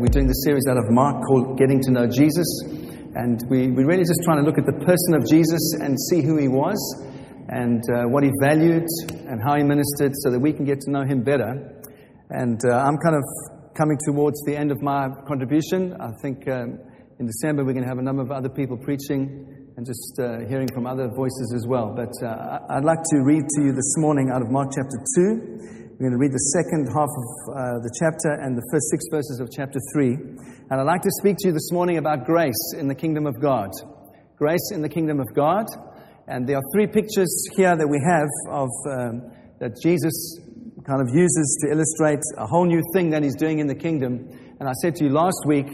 We're doing the series out of Mark called Getting to Know Jesus. And we're really just trying to look at the person of Jesus and see who he was and what he valued and how he ministered so that we can get to know him better. And I'm kind of coming towards the end of my contribution. I think in December we're going to have a number of other people preaching and just hearing from other voices as well. But I'd like to read to you this morning out of Mark chapter 2. We're going to read the second half of the chapter and the first 6 verses of chapter 3. And I'd like to speak to you this morning about grace in the kingdom of God. Grace in the kingdom of God. And there are 3 pictures here that we have of that Jesus kind of uses to illustrate a whole new thing that he's doing in the kingdom. And I said to you last week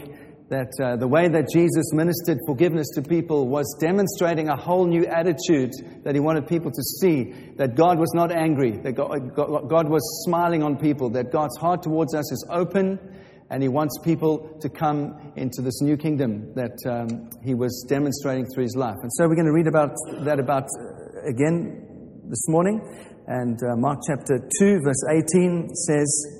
that the way that Jesus ministered forgiveness to people was demonstrating a whole new attitude that he wanted people to see, that God was not angry, that God was smiling on people, that God's heart towards us is open, and he wants people to come into this new kingdom that he was demonstrating through his life. And so we're going to read about that again this morning. And Mark chapter 2, verse 18 says,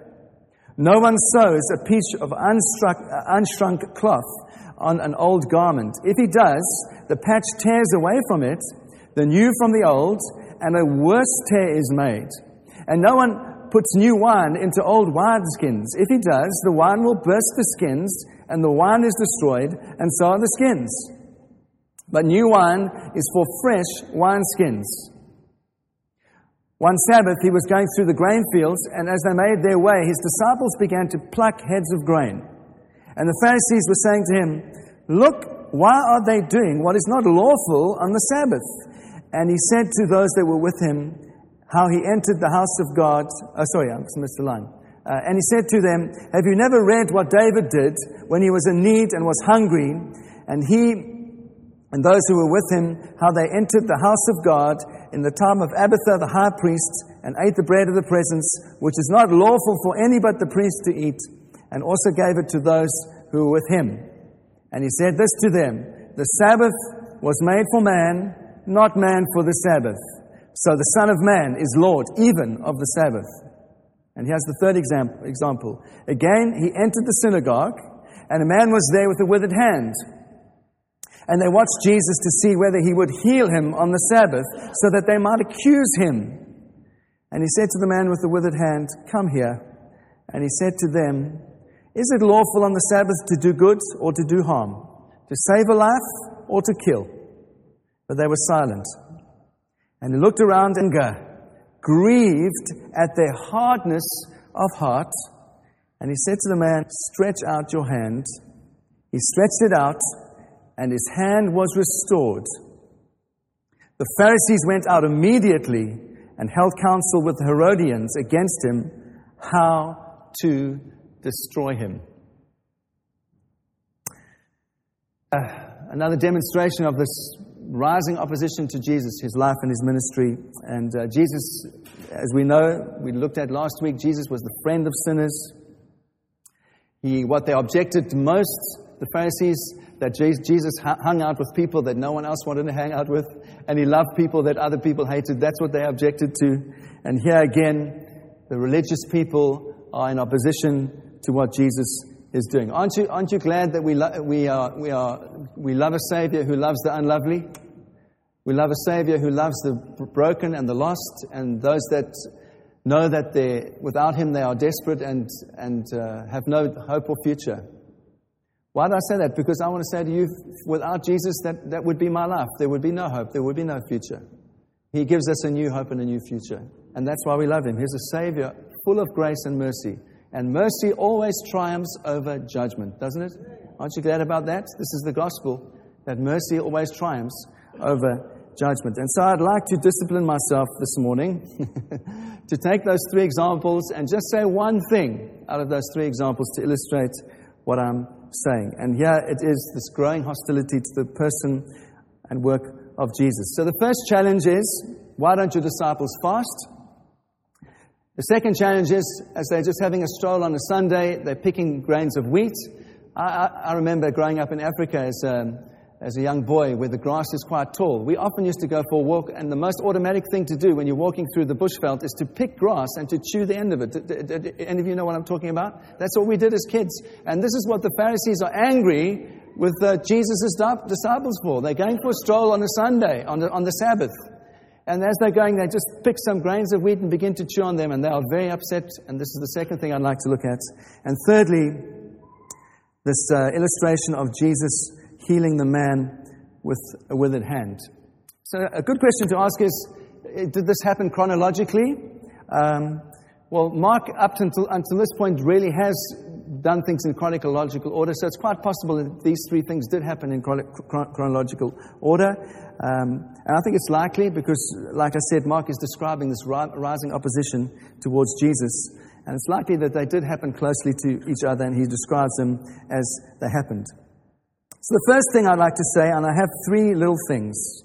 No one sews a piece of unshrunk cloth on an old garment. If he does, the patch tears away from it, the new from the old, and a worse tear is made. And no one puts new wine into old wineskins. If he does, the wine will burst the skins, and the wine is destroyed, and so are the skins. But new wine is for fresh wineskins.' One Sabbath he was going through the grain fields, and as they made their way, his disciples began to pluck heads of grain. And the Pharisees were saying to him, 'Look, why are they doing what is not lawful on the Sabbath?' And he said to those that were with him, how he entered the house of God." And he said to them, "Have you never read what David did when he was in need and was hungry, and he and those who were with him, how they entered the house of God in the time of Abiathar the high priest, and ate the bread of the presence, which is not lawful for any but the priest to eat, and also gave it to those who were with him? And he said this to them, 'The Sabbath was made for man, not man for the Sabbath. So the Son of Man is Lord even of the Sabbath.' And here's the third example. Again, he entered the synagogue, and a man was there with a withered hand. And they watched Jesus to see whether he would heal him on the Sabbath, so that they might accuse him. And he said to the man with the withered hand, 'Come here.' And he said to them, 'Is it lawful on the Sabbath to do good or to do harm, to save a life or to kill?' But they were silent. And he looked around in anger, grieved at their hardness of heart. And he said to the man, 'Stretch out your hand.' He stretched it out, and his hand was restored. The Pharisees went out immediately and held counsel with the Herodians against him, how to destroy him." Another demonstration of this rising opposition to Jesus, his life and his ministry. And Jesus, as we know, we looked at last week, Jesus was the friend of sinners. What they objected most, the Pharisees, that Jesus hung out with people that no one else wanted to hang out with, and he loved people that other people hated. That's what they objected to. And here again, the religious people are in opposition to what Jesus is doing. Aren't you glad that we love a Savior who loves the unlovely? We love a Savior who loves the broken and the lost, and those that know that without him they are desperate and have no hope or future. Why do I say that? Because I want to say to you, without Jesus, that would be my life. There would be no hope. There would be no future. He gives us a new hope and a new future. And that's why we love him. He's a Savior full of grace and mercy. And mercy always triumphs over judgment, doesn't it? Aren't you glad about that? This is the gospel, that mercy always triumphs over judgment. And so I'd like to discipline myself this morning to take those 3 examples and just say one thing out of those 3 examples to illustrate what I'm saying. And here it is, this growing hostility to the person and work of Jesus. So the first challenge is, why don't your disciples fast? The second challenge is, as they're just having a stroll on a Sunday, they're picking grains of wheat. I remember growing up in Africa as a young boy where the grass is quite tall. We often used to go for a walk, and the most automatic thing to do when you're walking through the bushveld is to pick grass and to chew the end of it. Do any of you know what I'm talking about? That's what we did as kids. And this is what the Pharisees are angry with Jesus' disciples for. They're going for a stroll on a Sunday, on the Sabbath. And as they're going, they just pick some grains of wheat and begin to chew on them, and they are very upset. And this is the second thing I'd like to look at. And thirdly, this illustration of Jesus healing the man with a withered hand. So a good question to ask is, did this happen chronologically? Well, Mark up until this point really has done things in chronological order, so it's quite possible that these three things did happen in chronological order. And I think it's likely because, like I said, Mark is describing this rising opposition towards Jesus, and it's likely that they did happen closely to each other, and he describes them as they happened. So the first thing I'd like to say, and I have three little things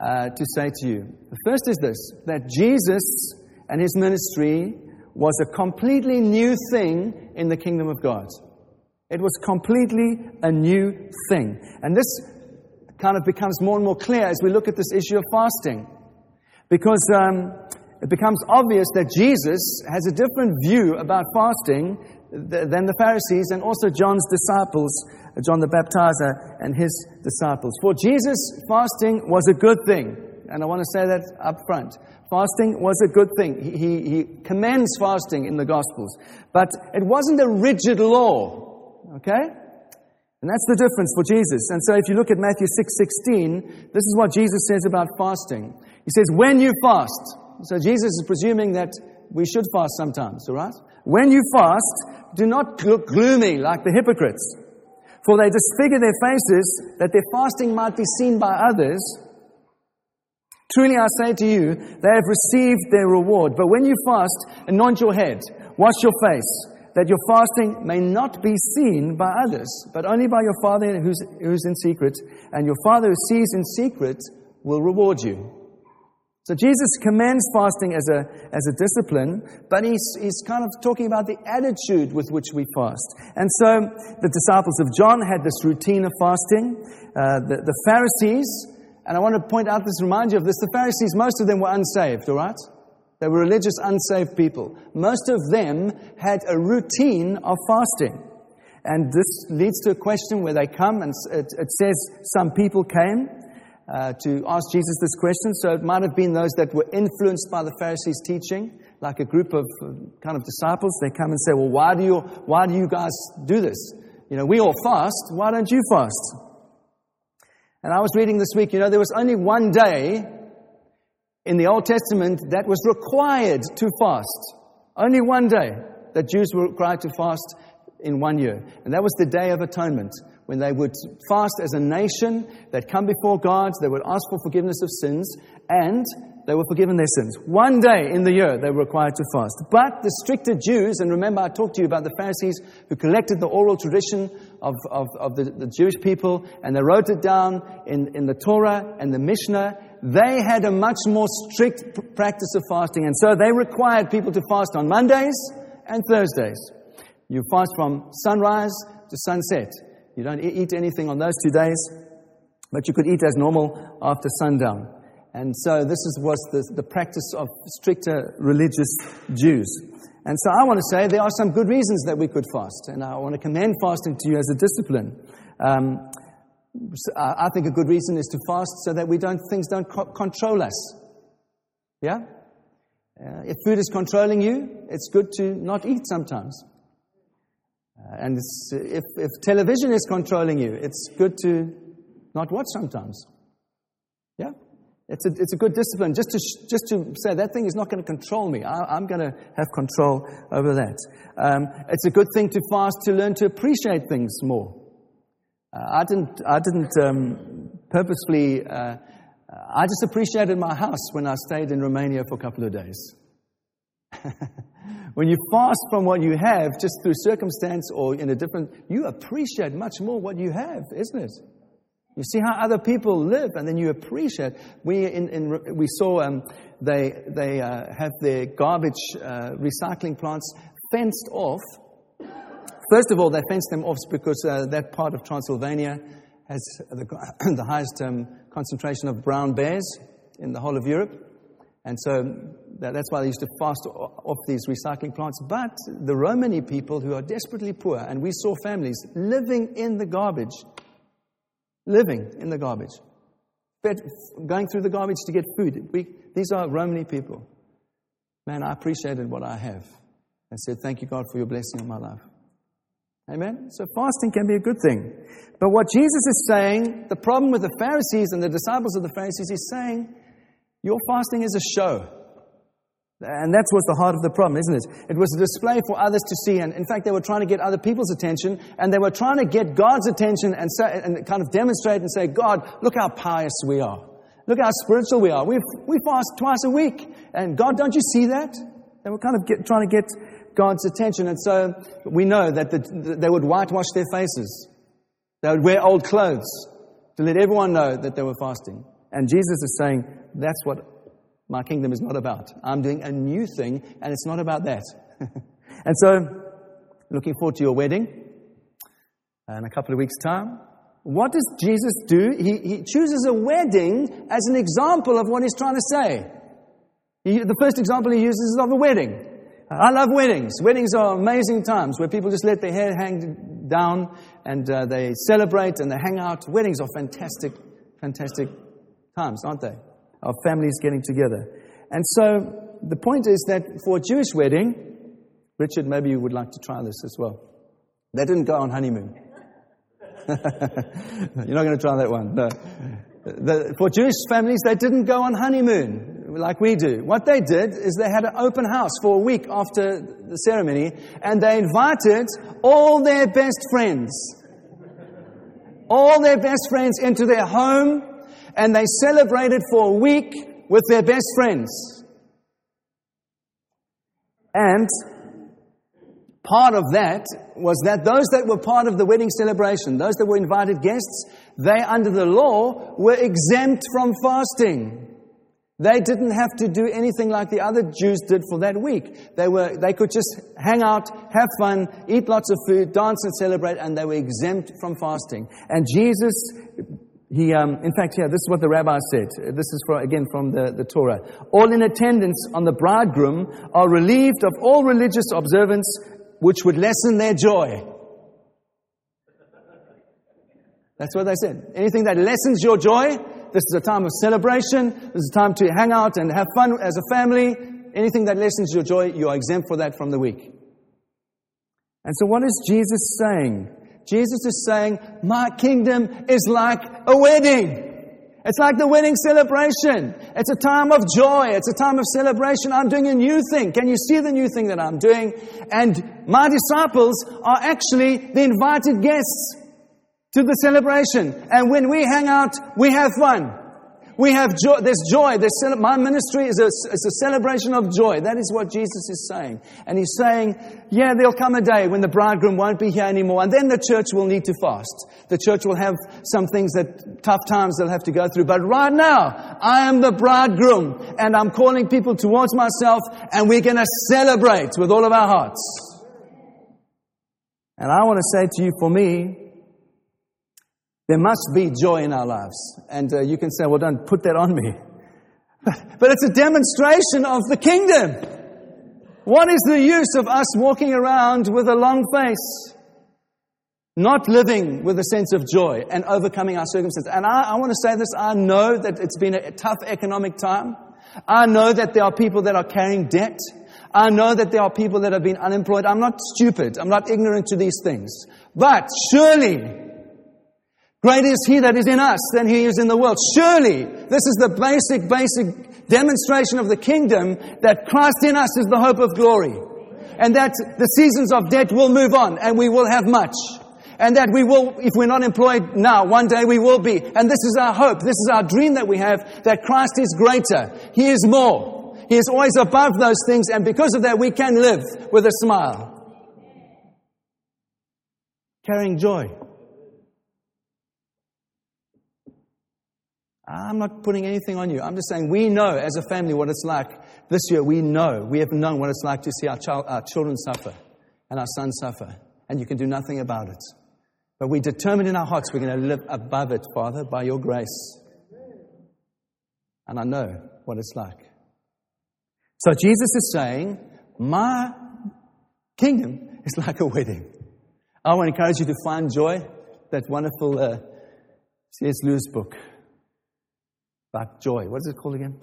to say to you. The first is this, that Jesus and his ministry was a completely new thing in the kingdom of God. It was completely a new thing. And this kind of becomes more and more clear as we look at this issue of fasting. Because it becomes obvious that Jesus has a different view about fasting than the Pharisees and also John's disciples, John the Baptizer and his disciples. For Jesus, fasting was a good thing. And I want to say that up front. Fasting was a good thing. He commends fasting in the Gospels. But it wasn't a rigid law. Okay? And that's the difference for Jesus. And so if you look at Matthew 6:16, this is what Jesus says about fasting. He says, when you fast. So Jesus is presuming that we should fast sometimes, all right? When you fast, do not look gloomy like the hypocrites, for they disfigure their faces that their fasting might be seen by others. Truly I say to you, they have received their reward. But when you fast, anoint your head, wash your face, that your fasting may not be seen by others, but only by your Father who's in secret, and your Father who sees in secret will reward you. So Jesus commends fasting as a discipline, but he's kind of talking about the attitude with which we fast. And so the disciples of John had this routine of fasting. The Pharisees, and I want to point out this, remind you of this, the Pharisees, most of them were unsaved, all right? They were religious, unsaved people. Most of them had a routine of fasting. And this leads to a question where they come, and it says some people came to ask Jesus this question. So it might have been those that were influenced by the Pharisees' teaching, like a group of kind of disciples. They come and say, well, why do you guys do this? You know, we all fast. Why don't you fast? And I was reading this week, you know, there was only one day in the Old Testament that was required to fast. Only one day that Jews were required to fast in one year. And that was the Day of Atonement, when they would fast as a nation, they'd come before God, they would ask for forgiveness of sins, and they were forgiven their sins. One day in the year they were required to fast. But the stricter Jews, and remember I talked to you about the Pharisees who collected the oral tradition of the Jewish people, and they wrote it down in the Torah and the Mishnah, they had a much more strict practice of fasting, and so they required people to fast on Mondays and Thursdays. You fast from sunrise to sunset. You don't eat anything on those 2 days, but you could eat as normal after sundown. And so this was the practice of stricter religious Jews. And so I want to say there are some good reasons that we could fast, and I want to commend fasting to you as a discipline. I think a good reason is to fast so that things don't control us. Yeah? If food is controlling you, it's good to not eat sometimes. And if television is controlling you, it's good to not watch sometimes. Yeah, it's a good discipline just to say that thing is not going to control me. I'm going to have control over that. It's a good thing to fast to learn to appreciate things more. I didn't purposefully. I just appreciated my house when I stayed in Romania for a couple of days. When you fast from what you have, just through circumstance or in a different, you appreciate much more what you have, isn't it? You see how other people live, and then you appreciate. We saw they have their garbage recycling plants fenced off. First of all, they fenced them off because that part of Transylvania has the highest concentration of brown bears in the whole of Europe. And so that's why they used to fast off these recycling plants. But the Romani people, who are desperately poor, and we saw families living in the garbage, going through the garbage to get food. These are Romani people. Man, I appreciated what I have. I said, thank you, God, for your blessing on my life. Amen? So fasting can be a good thing. But what Jesus is saying, the problem with the Pharisees and the disciples of the Pharisees, he's saying, your fasting is a show. And that was the heart of the problem, isn't it? It was a display for others to see. And in fact, they were trying to get other people's attention, and they were trying to get God's attention and say, and kind of demonstrate and say, God, look how pious we are. Look how spiritual we are. We fast twice a week. And God, don't you see that? They were kind of trying to get God's attention. And so we know that they would whitewash their faces. They would wear old clothes to let everyone know that they were fasting. And Jesus is saying, that's what my kingdom is not about. I'm doing a new thing, and it's not about that. And so, looking forward to your wedding in a couple of weeks' time. What does Jesus do? He chooses a wedding as an example of what he's trying to say. The first example he uses is of a wedding. I love weddings. Weddings are amazing times where people just let their hair hang down, and they celebrate and they hang out. Weddings are fantastic, fantastic times, aren't they? Our families getting together. And so the point is that for a Jewish wedding, Richard, maybe you would like to try this as well. They didn't go on honeymoon. You're not going to try that one. No. For Jewish families, they didn't go on honeymoon like we do. What they did is they had an open house for a week after the ceremony, and they invited all their best friends. All their best friends into their home. And they celebrated for a week with their best friends. And part of that was that those that were part of the wedding celebration, those that were invited guests, they, under the law, were exempt from fasting. They didn't have to do anything like the other Jews did for that week. They could just hang out, have fun, eat lots of food, dance and celebrate, and they were exempt from fasting. And Jesus... this is what the rabbi said. This is, from the Torah. All in attendance on the bridegroom are relieved of all religious observance which would lessen their joy. That's what they said. Anything that lessens your joy, this is a time of celebration, this is a time to hang out and have fun as a family. Anything that lessens your joy, you are exempt for that from the week. And so what is Jesus saying? Jesus is saying, my kingdom is like a wedding. It's like the wedding celebration. It's a time of joy. It's a time of celebration. I'm doing a new thing. Can you see the new thing that I'm doing? And my disciples are actually the invited guests to the celebration. And when we hang out, we have fun. We have joy. There's joy. My ministry is a celebration of joy. That is what Jesus is saying. And he's saying, yeah, there'll come a day when the bridegroom won't be here anymore. And then the church will need to fast. The church will have some things that tough times they'll have to go through. But right now, I am the bridegroom. And I'm calling people towards myself. And we're going to celebrate with all of our hearts. And I want to say to you, for me, there must be joy in our lives. And you can say, well, don't put that on me. But it's a demonstration of the kingdom. What is the use of us walking around with a long face, not living with a sense of joy and overcoming our circumstances? And I want to say this, I know that it's been a tough economic time. I know that there are people that are carrying debt. I know that there are people that have been unemployed. I'm not stupid. I'm not ignorant to these things. But surely... greater is He that is in us than he is in the world. Surely, this is the basic demonstration of the kingdom, that Christ in us is the hope of glory. And that the seasons of debt will move on and we will have much. And that we will, if we're not employed now, one day we will be. And this is our hope. This is our dream that we have, that Christ is greater. He is more. He is always above those things, and because of that, we can live with a smile. Carrying joy. I'm not putting anything on you. I'm just saying we know as a family what it's like. This year we have known what it's like to see our children suffer and our sons suffer. And you can do nothing about it. But we determined in our hearts we're going to live above it, Father, by your grace. And I know what it's like. So Jesus is saying, my kingdom is like a wedding. I want to encourage you to find joy, that wonderful C.S. Lewis book about joy. What is it called again?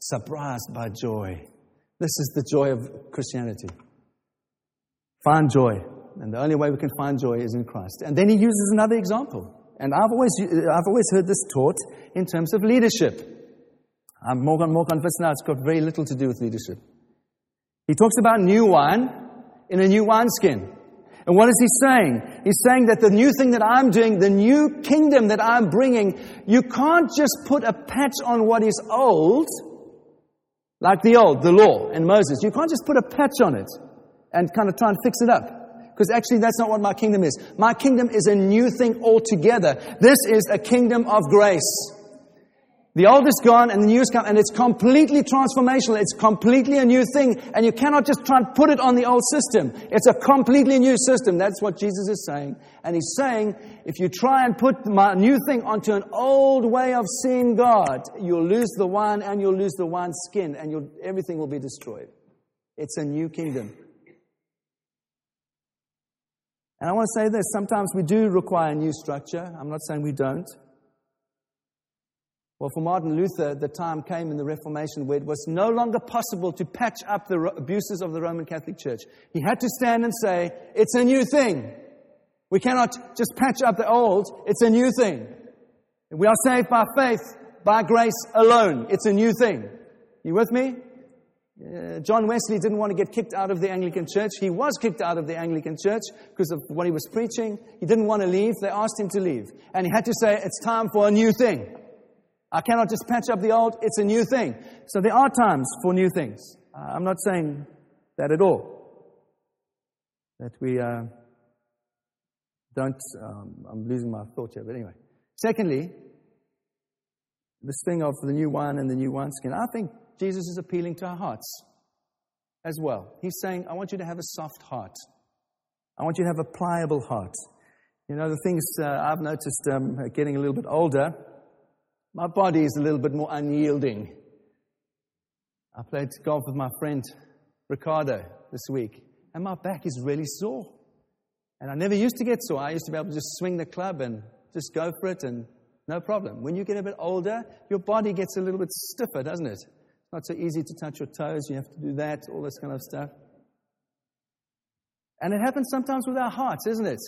Surprised by Joy. This is the joy of Christianity. Find joy. And the only way we can find joy is in Christ. And then he uses another example. And I've always heard this taught in terms of leadership. I'm more convinced now it's got very little to do with leadership. He talks about new wine in a new wineskin. And what is he saying? He's saying that the new thing that I'm doing, the new kingdom that I'm bringing, you can't just put a patch on what is old, like the law and Moses. You can't just put a patch on it and kind of try and fix it up. Because actually that's not what my kingdom is. My kingdom is a new thing altogether. This is a kingdom of grace. The old is gone and the new is come, and it's completely transformational. It's completely a new thing, and you cannot just try and put it on the old system. It's a completely new system. That's what Jesus is saying. And he's saying, if you try and put my new thing onto an old way of seeing God, you'll lose the wine and you'll lose the wineskin, and everything will be destroyed. It's a new kingdom. And I want to say this, sometimes we do require a new structure. I'm not saying we don't. Well, for Martin Luther, the time came in the Reformation where it was no longer possible to patch up the abuses of the Roman Catholic Church. He had to stand and say, it's a new thing. We cannot just patch up the old, it's a new thing. We are saved by faith, by grace alone. It's a new thing. You with me? John Wesley didn't want to get kicked out of the Anglican Church. He was kicked out of the Anglican Church because of what he was preaching. He didn't want to leave. They asked him to leave. And he had to say, it's time for a new thing. I cannot just patch up the old. It's a new thing. So there are times for new things. I'm not saying that at all. That we don't... I'm losing my thought here, but anyway. Secondly, this thing of the new wine and the new wineskin. I think Jesus is appealing to our hearts as well. He's saying, I want you to have a soft heart. I want you to have a pliable heart. You know, the things I've noticed getting a little bit older, my body is a little bit more unyielding. I played golf with my friend Ricardo this week, and my back is really sore. And I never used to get sore. I used to be able to just swing the club and just go for it and no problem. When you get a bit older, your body gets a little bit stiffer, doesn't it? Not so easy to touch your toes. You have to do that, all this kind of stuff. And it happens sometimes with our hearts, isn't it?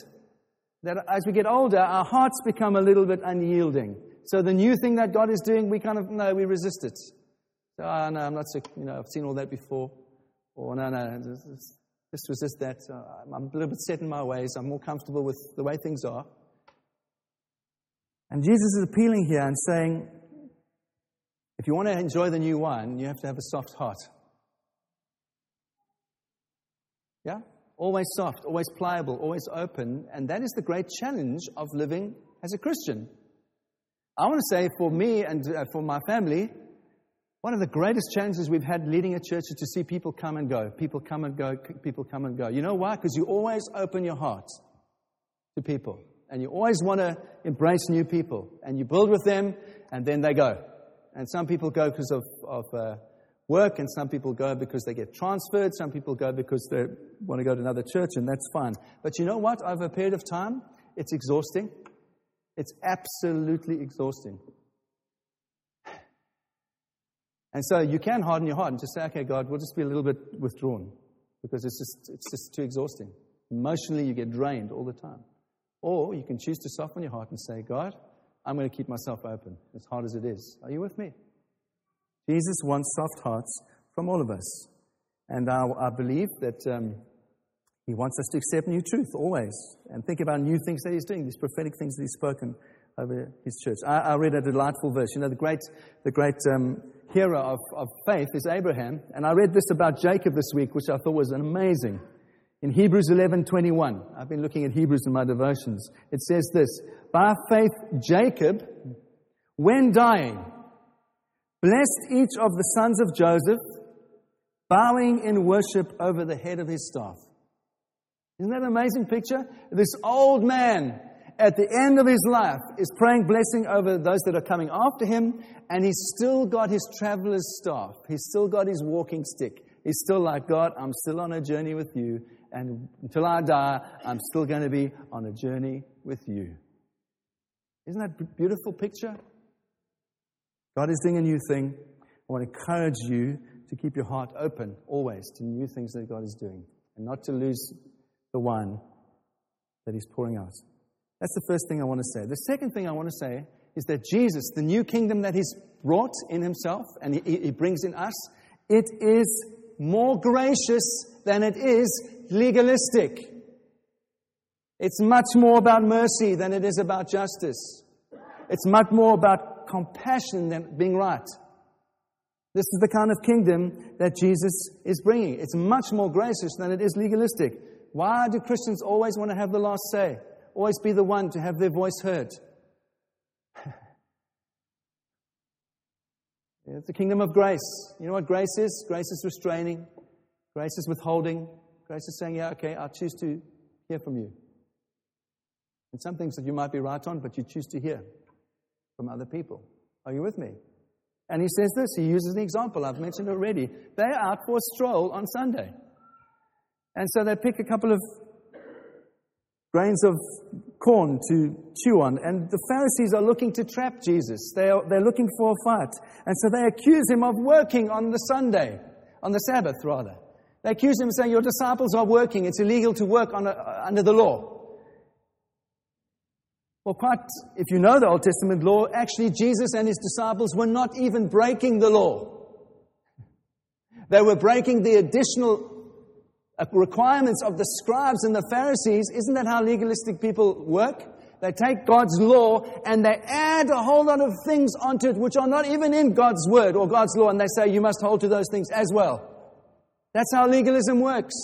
That as we get older, our hearts become a little bit unyielding. So the new thing that God is doing, we kind of, no, we resist it. Oh, no, I'm not so, you know, I've seen all that before. Or no, just resist that. I'm a little bit set in my ways. I'm more comfortable with the way things are. And Jesus is appealing here and saying, if you want to enjoy the new wine, you have to have a soft heart. Yeah? Always soft, always pliable, always open. And that is the great challenge of living as a Christian. I want to say for me and for my family, one of the greatest challenges we've had leading a church is to see people come and go. People come and go. People come and go. You know why? Because you always open your heart to people. And you always want to embrace new people. And you build with them, and then they go. And some people go because of work, and some people go because they get transferred, some people go because they want to go to another church, and that's fine. But you know what? Over a period of time, it's exhausting. It's absolutely exhausting. And so you can harden your heart and just say, okay, God, we'll just be a little bit withdrawn because it's just too exhausting. Emotionally, you get drained all the time. Or you can choose to soften your heart and say, God, I'm going to keep myself open, as hard as it is. Are you with me? Jesus wants soft hearts from all of us. And I believe that he wants us to accept new truth always and think about new things that he's doing, these prophetic things that he's spoken over his church. I read a delightful verse. You know, the great hero of faith is Abraham. And I read this about Jacob this week, which I thought was amazing. In Hebrews 11:21, I've been looking at Hebrews in my devotions. It says this, by faith Jacob, when dying, blessed each of the sons of Joseph, bowing in worship over the head of his staff. Isn't that an amazing picture? This old man at the end of his life is praying blessing over those that are coming after him, and he's still got his traveler's staff. He's still got his walking stick. He's still like, God, I'm still on a journey with you, and until I die, I'm still going to be on a journey with you. Isn't that a beautiful picture? God is doing a new thing. I want to encourage you to keep your heart open always to new things that God is doing and not to lose the wine that He's pouring out. That's the first thing I want to say. The second thing I want to say is that Jesus, the new kingdom that He's brought in Himself and He brings in us, it is more gracious than it is legalistic. It's much more about mercy than it is about justice. It's much more about compassion than being right. This is the kind of kingdom that Jesus is bringing. It's much more gracious than it is legalistic. Why do Christians always want to have the last say? Always be the one to have their voice heard? It's the kingdom of grace. You know what grace is? Grace is restraining. Grace is withholding. Grace is saying, yeah, okay, I'll choose to hear from you. And some things that you might be right on, but you choose to hear from other people. Are you with me? And he says this, he uses an example I've mentioned already. They're out for a stroll on Sunday. And so they pick a couple of grains of corn to chew on. And the Pharisees are looking to trap Jesus. They're looking for a fight. And so they accuse him of working on the Sunday, on the Sabbath rather. They accuse him of saying, your disciples are working. It's illegal to work under the law. Well, if you know the Old Testament law, actually Jesus and his disciples were not even breaking the law. They were breaking the additional requirements of the scribes and the Pharisees. Isn't that how legalistic people work? They take God's law and they add a whole lot of things onto it which are not even in God's word or God's law, and they say you must hold to those things as well. That's how legalism works.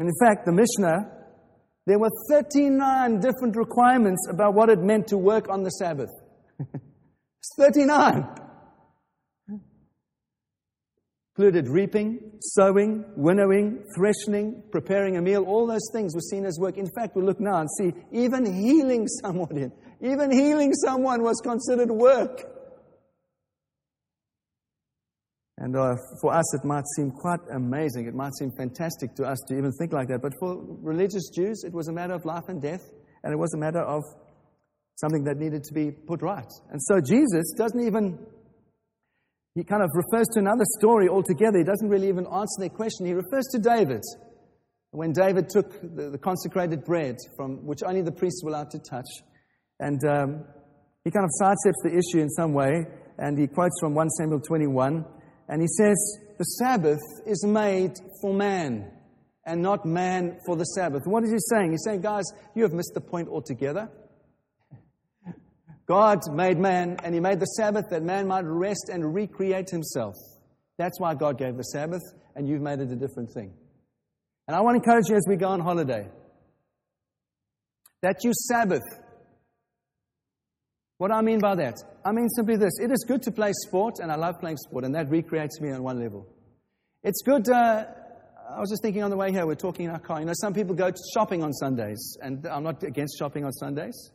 And in fact, the Mishnah, there were 39 different requirements about what it meant to work on the Sabbath. It's 39. Included reaping, sowing, winnowing, threshing, preparing a meal. All those things were seen as work. In fact, we look now and see even healing someone was considered work. And for us, it might seem quite amazing. It might seem fantastic to us to even think like that. But for religious Jews, it was a matter of life and death. And it was a matter of something that needed to be put right. And so Jesus he kind of refers to another story altogether. He doesn't really even answer their question. He refers to David. When David took the consecrated bread, from which only the priests were allowed to touch. And he kind of sidesteps the issue in some way. And he quotes from 1 Samuel 21. And he says, the Sabbath is made for man and not man for the Sabbath. And what is he saying? He's saying, guys, you have missed the point altogether. God made man and he made the Sabbath that man might rest and recreate himself. That's why God gave the Sabbath, and you've made it a different thing. And I want to encourage you as we go on holiday that you Sabbath. What do I mean by that? I mean simply this. It is good to play sport, and I love playing sport, and that recreates me on one level. It's good, I was just thinking on the way here, we're talking in our car. You know, some people go shopping on Sundays, and I'm not against shopping on Sundays.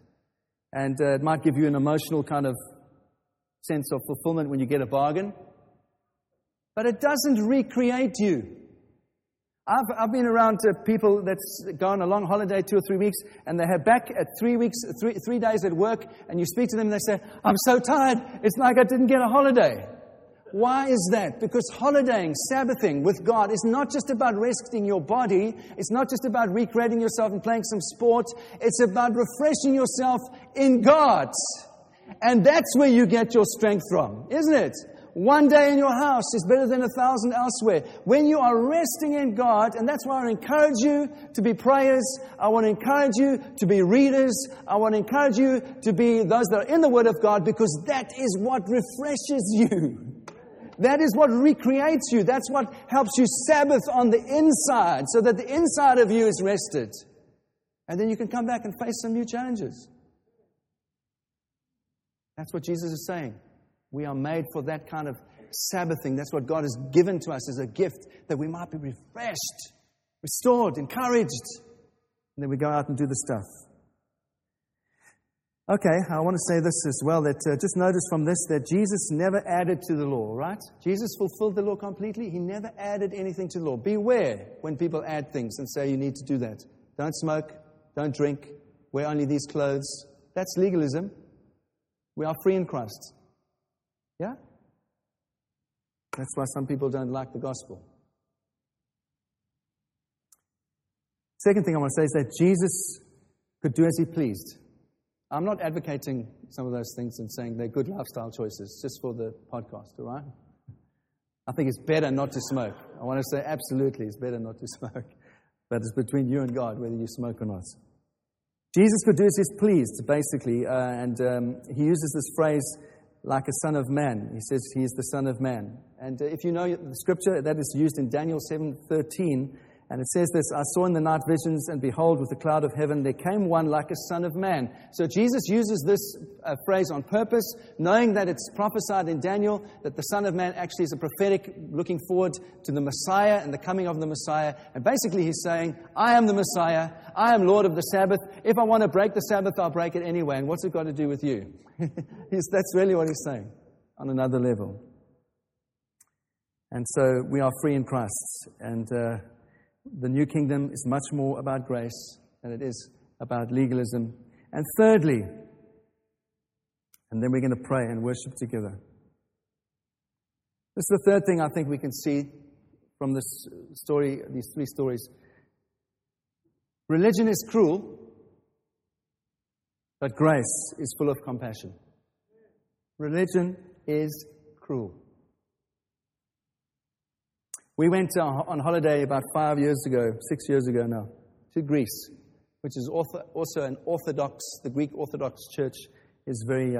And it might give you an emotional kind of sense of fulfillment when you get a bargain. But it doesn't recreate you. I've been around to people that's gone a long holiday, 2 or 3 weeks, and they have back at 3 days at work, and you speak to them and they say, I'm so tired, it's like I didn't get a holiday. Why is that? Because holidaying, Sabbathing with God is not just about resting your body, it's not just about recreating yourself and playing some sport, it's about refreshing yourself in God. And that's where you get your strength from, isn't it? One day in your house is better than 1,000 elsewhere. When you are resting in God, and that's why I encourage you to be prayers. I want to encourage you to be readers. I want to encourage you to be those that are in the Word of God, because that is what refreshes you. That is what recreates you. That's what helps you Sabbath on the inside, so that the inside of you is rested. And then you can come back and face some new challenges. That's what Jesus is saying. We are made for that kind of Sabbathing. That's what God has given to us as a gift, that we might be refreshed, restored, encouraged. And then we go out and do the stuff. Okay, I want to say this as well, that just notice from this that Jesus never added to the law, right? Jesus fulfilled the law completely. He never added anything to the law. Beware when people add things and say you need to do that. Don't smoke, don't drink, wear only these clothes. That's legalism. We are free in Christ. Yeah? That's why some people don't like the gospel. Second thing I want to say is that Jesus could do as he pleased. I'm not advocating some of those things and saying they're good lifestyle choices, just for the podcast, all right? I think it's better not to smoke. I want to say absolutely it's better not to smoke. That is between you and God, whether you smoke or not. Jesus could do as he pleased, basically, and he uses this phrase, like a son of man. He says he is the son of man. And if you know the scripture, that is used in Daniel 7:13, and it says this, I saw in the night visions, and behold, with the cloud of heaven, there came one like a son of man. So Jesus uses this phrase on purpose, knowing that it's prophesied in Daniel, that the son of man actually is a prophetic looking forward to the Messiah and the coming of the Messiah. And basically he's saying, I am the Messiah. I am Lord of the Sabbath. If I want to break the Sabbath, I'll break it anyway. And what's it got to do with you? That's really what he's saying on another level. And so we are free in Christ. And the new kingdom is much more about grace than it is about legalism. And thirdly, and then we're going to pray and worship together. This is the third thing I think we can see from this story, these three stories. Religion is cruel, but grace is full of compassion. Religion is cruel. We went on holiday about 6 years ago now, to Greece, which is also an Orthodox, the Greek Orthodox Church is very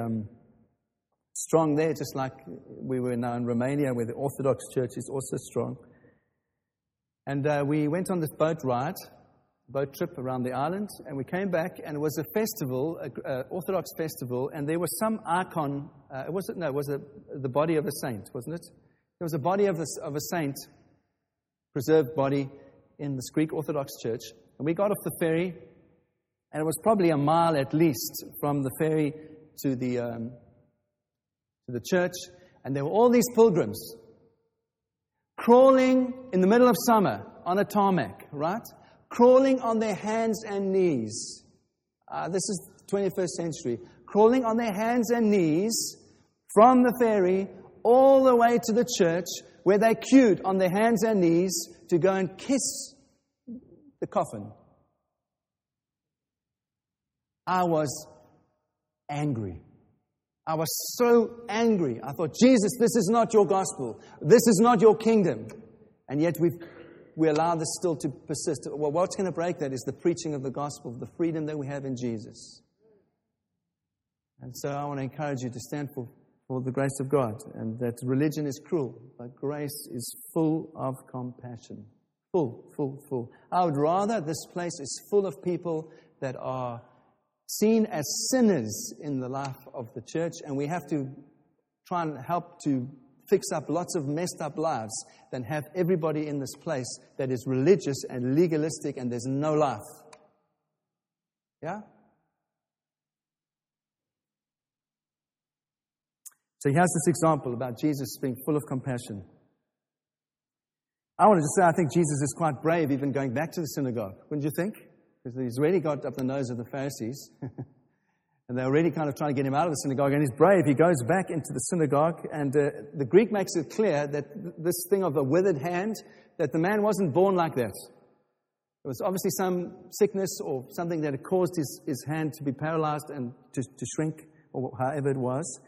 strong there, just like we were now in Romania, where the Orthodox Church is also strong. And we went on this boat trip around the island, and we came back, and it was a festival, an Orthodox festival, and there was some icon, the body of a saint, wasn't it? There was a body of a saint, preserved body in this Greek Orthodox Church. And we got off the ferry, and it was probably a mile at least from the ferry to the church. And there were all these pilgrims crawling in the middle of summer on a tarmac, right? Crawling on their hands and knees. This is the 21st century. Crawling on their hands and knees from the ferry all the way to the church, where they queued on their hands and knees to go and kiss the coffin. I was angry. I was so angry. I thought, Jesus, this is not your gospel. This is not your kingdom. And yet we allow this still to persist. Well, what's going to break that is the preaching of the gospel, the freedom that we have in Jesus. And so I want to encourage you to stand for the grace of God, and that religion is cruel, but grace is full of compassion. Full. I would rather this place is full of people that are seen as sinners in the life of the church, and we have to try and help to fix up lots of messed up lives, than have everybody in this place that is religious and legalistic and there's no life. Yeah? So he has this example about Jesus being full of compassion. I wanted to say, I think Jesus is quite brave even going back to the synagogue, wouldn't you think? Because he's already got up the nose of the Pharisees. And they're already kind of trying to get him out of the synagogue. And he's brave. He goes back into the synagogue. And the Greek makes it clear that this thing of a withered hand, that the man wasn't born like that. It was obviously some sickness or something that had caused his hand to be paralyzed and to shrink, or however it was.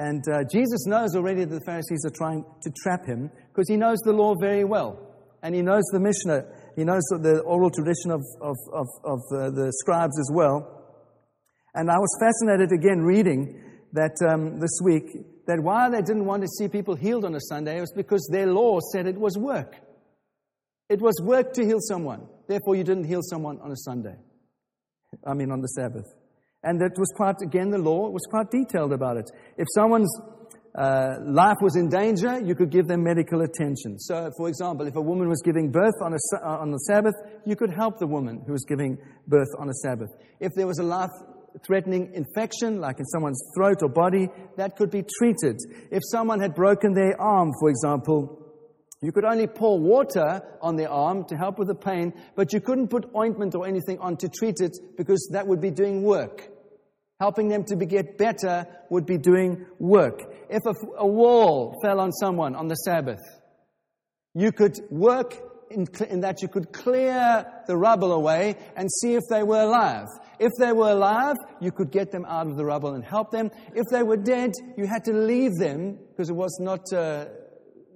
And Jesus knows already that the Pharisees are trying to trap him because he knows the law very well. And he knows the Mishnah. He knows the oral tradition of the scribes as well. And I was fascinated again reading that this week that why they didn't want to see people healed on a Sunday was because their law said it was work. It was work to heal someone. Therefore, you didn't heal someone on a Sunday. I mean, on the Sabbath. And that was quite, again, the law was quite detailed about it. If someone's life was in danger, you could give them medical attention. So, for example, if a woman was giving birth on the Sabbath, you could help the woman who was giving birth on a Sabbath. If there was a life-threatening infection, like in someone's throat or body, that could be treated. If someone had broken their arm, for example, you could only pour water on their arm to help with the pain, but you couldn't put ointment or anything on to treat it because that would be doing work. Helping them to get better would be doing work. If a wall fell on someone on the Sabbath, you could work in that you could clear the rubble away and see if they were alive. If they were alive, you could get them out of the rubble and help them. If they were dead, you had to leave them because it was not...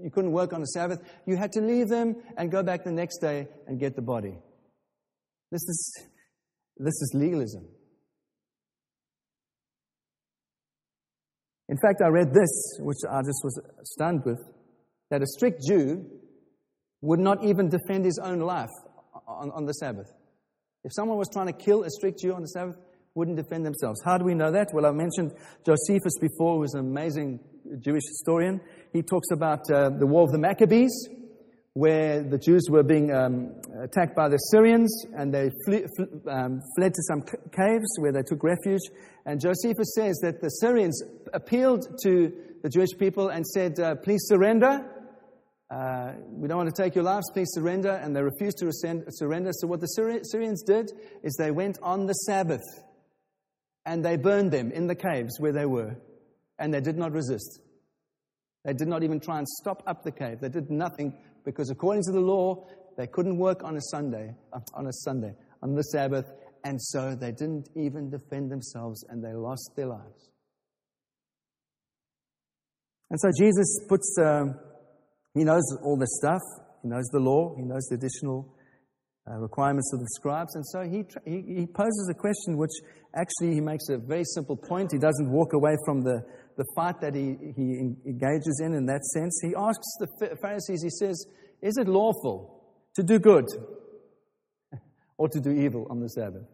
You couldn't work on the Sabbath. You had to leave them and go back the next day and get the body. This is legalism. In fact, I read this, which I just was stunned with, that a strict Jew would not even defend his own life on the Sabbath. If someone was trying to kill a strict Jew on the Sabbath, wouldn't defend themselves. How do we know that? Well, I mentioned Josephus before, who was an amazing Jewish historian. He talks about the War of the Maccabees, where the Jews were being attacked by the Syrians, and they fled to some caves where they took refuge. And Josephus says that the Syrians appealed to the Jewish people and said, please surrender. We don't want to take your lives, please surrender. And they refused to surrender. So what the Syrians did is they went on the Sabbath, and they burned them in the caves where they were. And they did not resist. They did not even try and stop up the cave. They did nothing because according to the law, they couldn't work on the Sabbath. And so they didn't even defend themselves and they lost their lives. And so Jesus puts, he knows all this stuff. He knows the law. He knows the additional requirements of the scribes. And so he poses a question which actually he makes a very simple point. He doesn't walk away from the fight that he engages in that sense. He asks the Pharisees, he says, is it lawful to do good or to do evil on the Sabbath?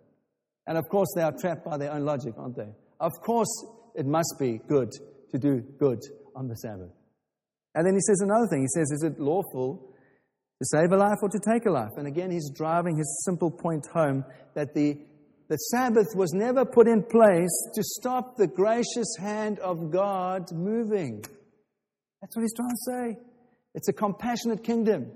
And of course they are trapped by their own logic, aren't they? Of course it must be good to do good on the Sabbath. And then he says another thing. He says, is it lawful to save a life or to take a life? And again, he's driving his simple point home that the Sabbath was never put in place to stop the gracious hand of God moving. That's what he's trying to say. It's a compassionate kingdom.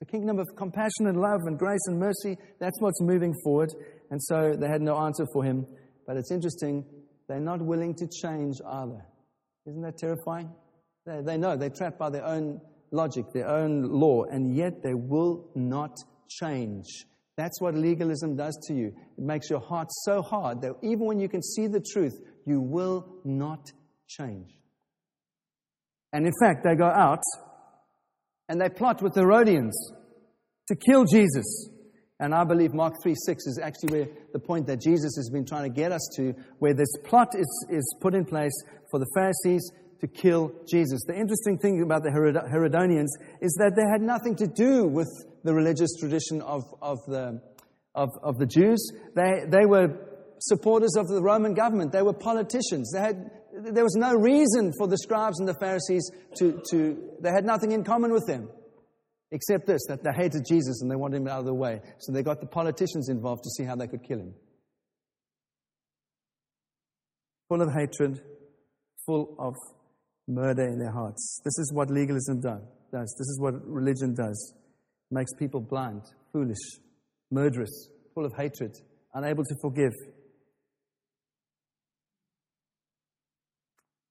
The kingdom of compassion and love and grace and mercy. That's what's moving forward. And so they had no answer for him. But it's interesting, they're not willing to change either. Isn't that terrifying? They know they're trapped by their own logic, their own law, and yet they will not change. That's what legalism does to you. It makes your heart so hard that even when you can see the truth, you will not change. And in fact, they go out and they plot with the Herodians to kill Jesus. And I believe Mark 3:6 is actually where the point that Jesus has been trying to get us to, where this plot is put in place for the Pharisees to kill Jesus. The interesting thing about the Herodians is that they had nothing to do with the religious tradition of the Jews. They were supporters of the Roman government. They were politicians. There was no reason for the scribes and the Pharisees they had nothing in common with them, except this, that they hated Jesus and they wanted him out of the way. So they got the politicians involved to see how they could kill him. Full of hatred, full of murder in their hearts. This is what legalism does. This is what religion does. It makes people blind, foolish, murderous, full of hatred, unable to forgive.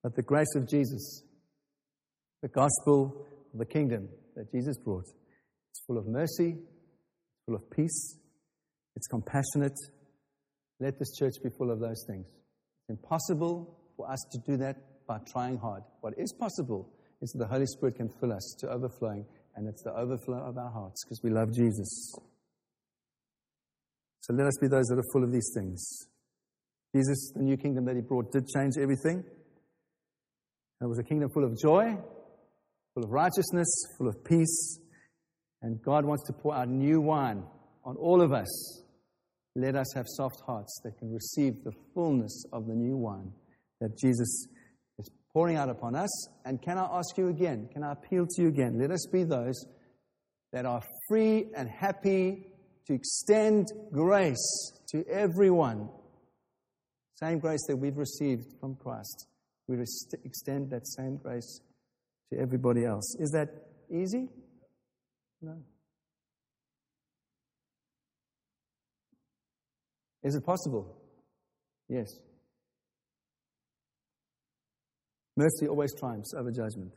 But the grace of Jesus, the gospel of the kingdom that Jesus brought, it's full of mercy, full of peace, it's compassionate. Let this church be full of those things. It's impossible for us to do that by trying hard. What is possible is that the Holy Spirit can fill us to overflowing, and it's the overflow of our hearts because we love Jesus. So let us be those that are full of these things. Jesus, the new kingdom that he brought, did change everything. It was a kingdom full of joy, full of righteousness, full of peace. And God wants to pour out new wine on all of us. Let us have soft hearts that can receive the fullness of the new wine that Jesus is pouring out upon us. And can I ask you again, can I appeal to you again? Let us be those that are free and happy to extend grace to everyone. Same grace that we've received from Christ. We extend that same grace to everybody else. Is that easy? No. Is it possible? Yes. Mercy always triumphs over judgment.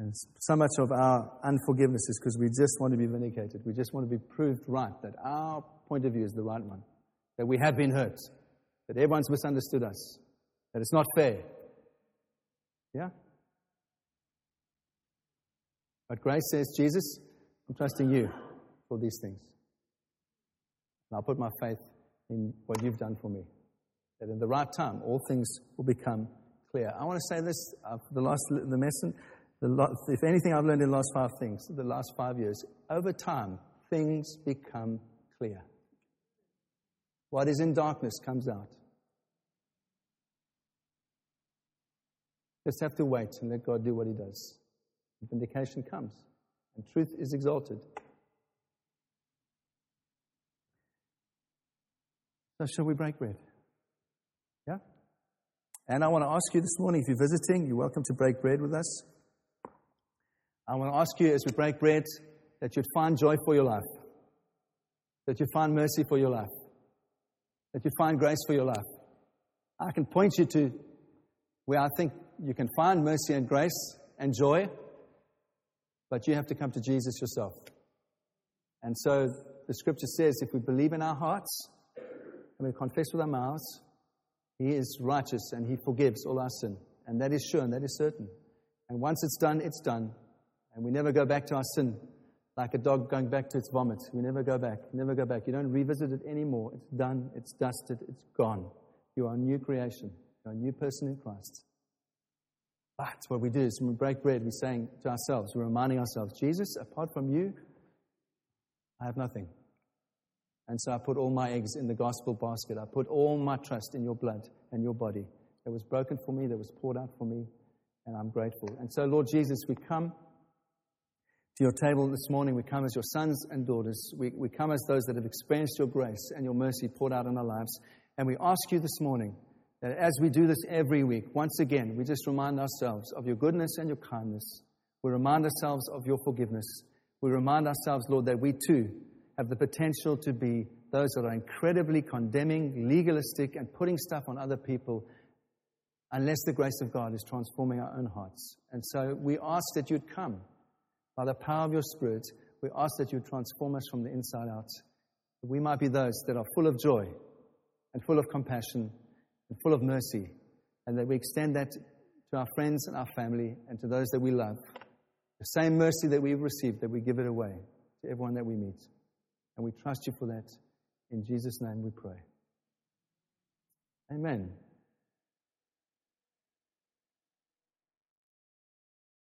And so much of our unforgiveness is because we just want to be vindicated. We just want to be proved right, that our point of view is the right one, that we have been hurt, that everyone's misunderstood us, that it's not fair. Yeah? But grace says, Jesus, I'm trusting you for these things. And I'll put my faith in what you've done for me, that in the right time, all things will become clear. I want to say this, if anything I've learned in the last 5 years, over time, things become clear. What is in darkness comes out. Just have to wait and let God do what he does. Vindication comes, and truth is exalted. So shall we break bread? Yeah? And I want to ask you this morning, if you're visiting, you're welcome to break bread with us. I want to ask you as we break bread that you'd find joy for your life, that you'd find mercy for your life, that you'd find grace for your life. I can point you to where I think you can find mercy and grace and joy, but you have to come to Jesus yourself. And so the scripture says if we believe in our hearts and we confess with our mouths, he is righteous and he forgives all our sin. And that is sure and that is certain. And once it's done. And we never go back to our sin, like a dog going back to its vomit. We never go back, never go back. You don't revisit it anymore. It's done, it's dusted, it's gone. You are a new creation. You are a new person in Christ. But what we do is when we break bread, we're saying to ourselves, we're reminding ourselves, Jesus, apart from you, I have nothing. And so I put all my eggs in the gospel basket. I put all my trust in your blood and your body. That was broken for me, that was poured out for me, and I'm grateful. And so, Lord Jesus, we come to your table this morning. We come as your sons and daughters. We come as those that have experienced your grace and your mercy poured out in our lives. And we ask you this morning that as we do this every week, once again, we just remind ourselves of your goodness and your kindness. We remind ourselves of your forgiveness. We remind ourselves, Lord, that we too have the potential to be those that are incredibly condemning, legalistic, and putting stuff on other people unless the grace of God is transforming our own hearts. And so we ask that you'd come. By the power of your Spirit, we ask that you transform us from the inside out, that we might be those that are full of joy and full of compassion and full of mercy, and that we extend that to our friends and our family and to those that we love. The same mercy that we've received, that we give it away to everyone that we meet. And we trust you for that. In Jesus' name we pray. Amen.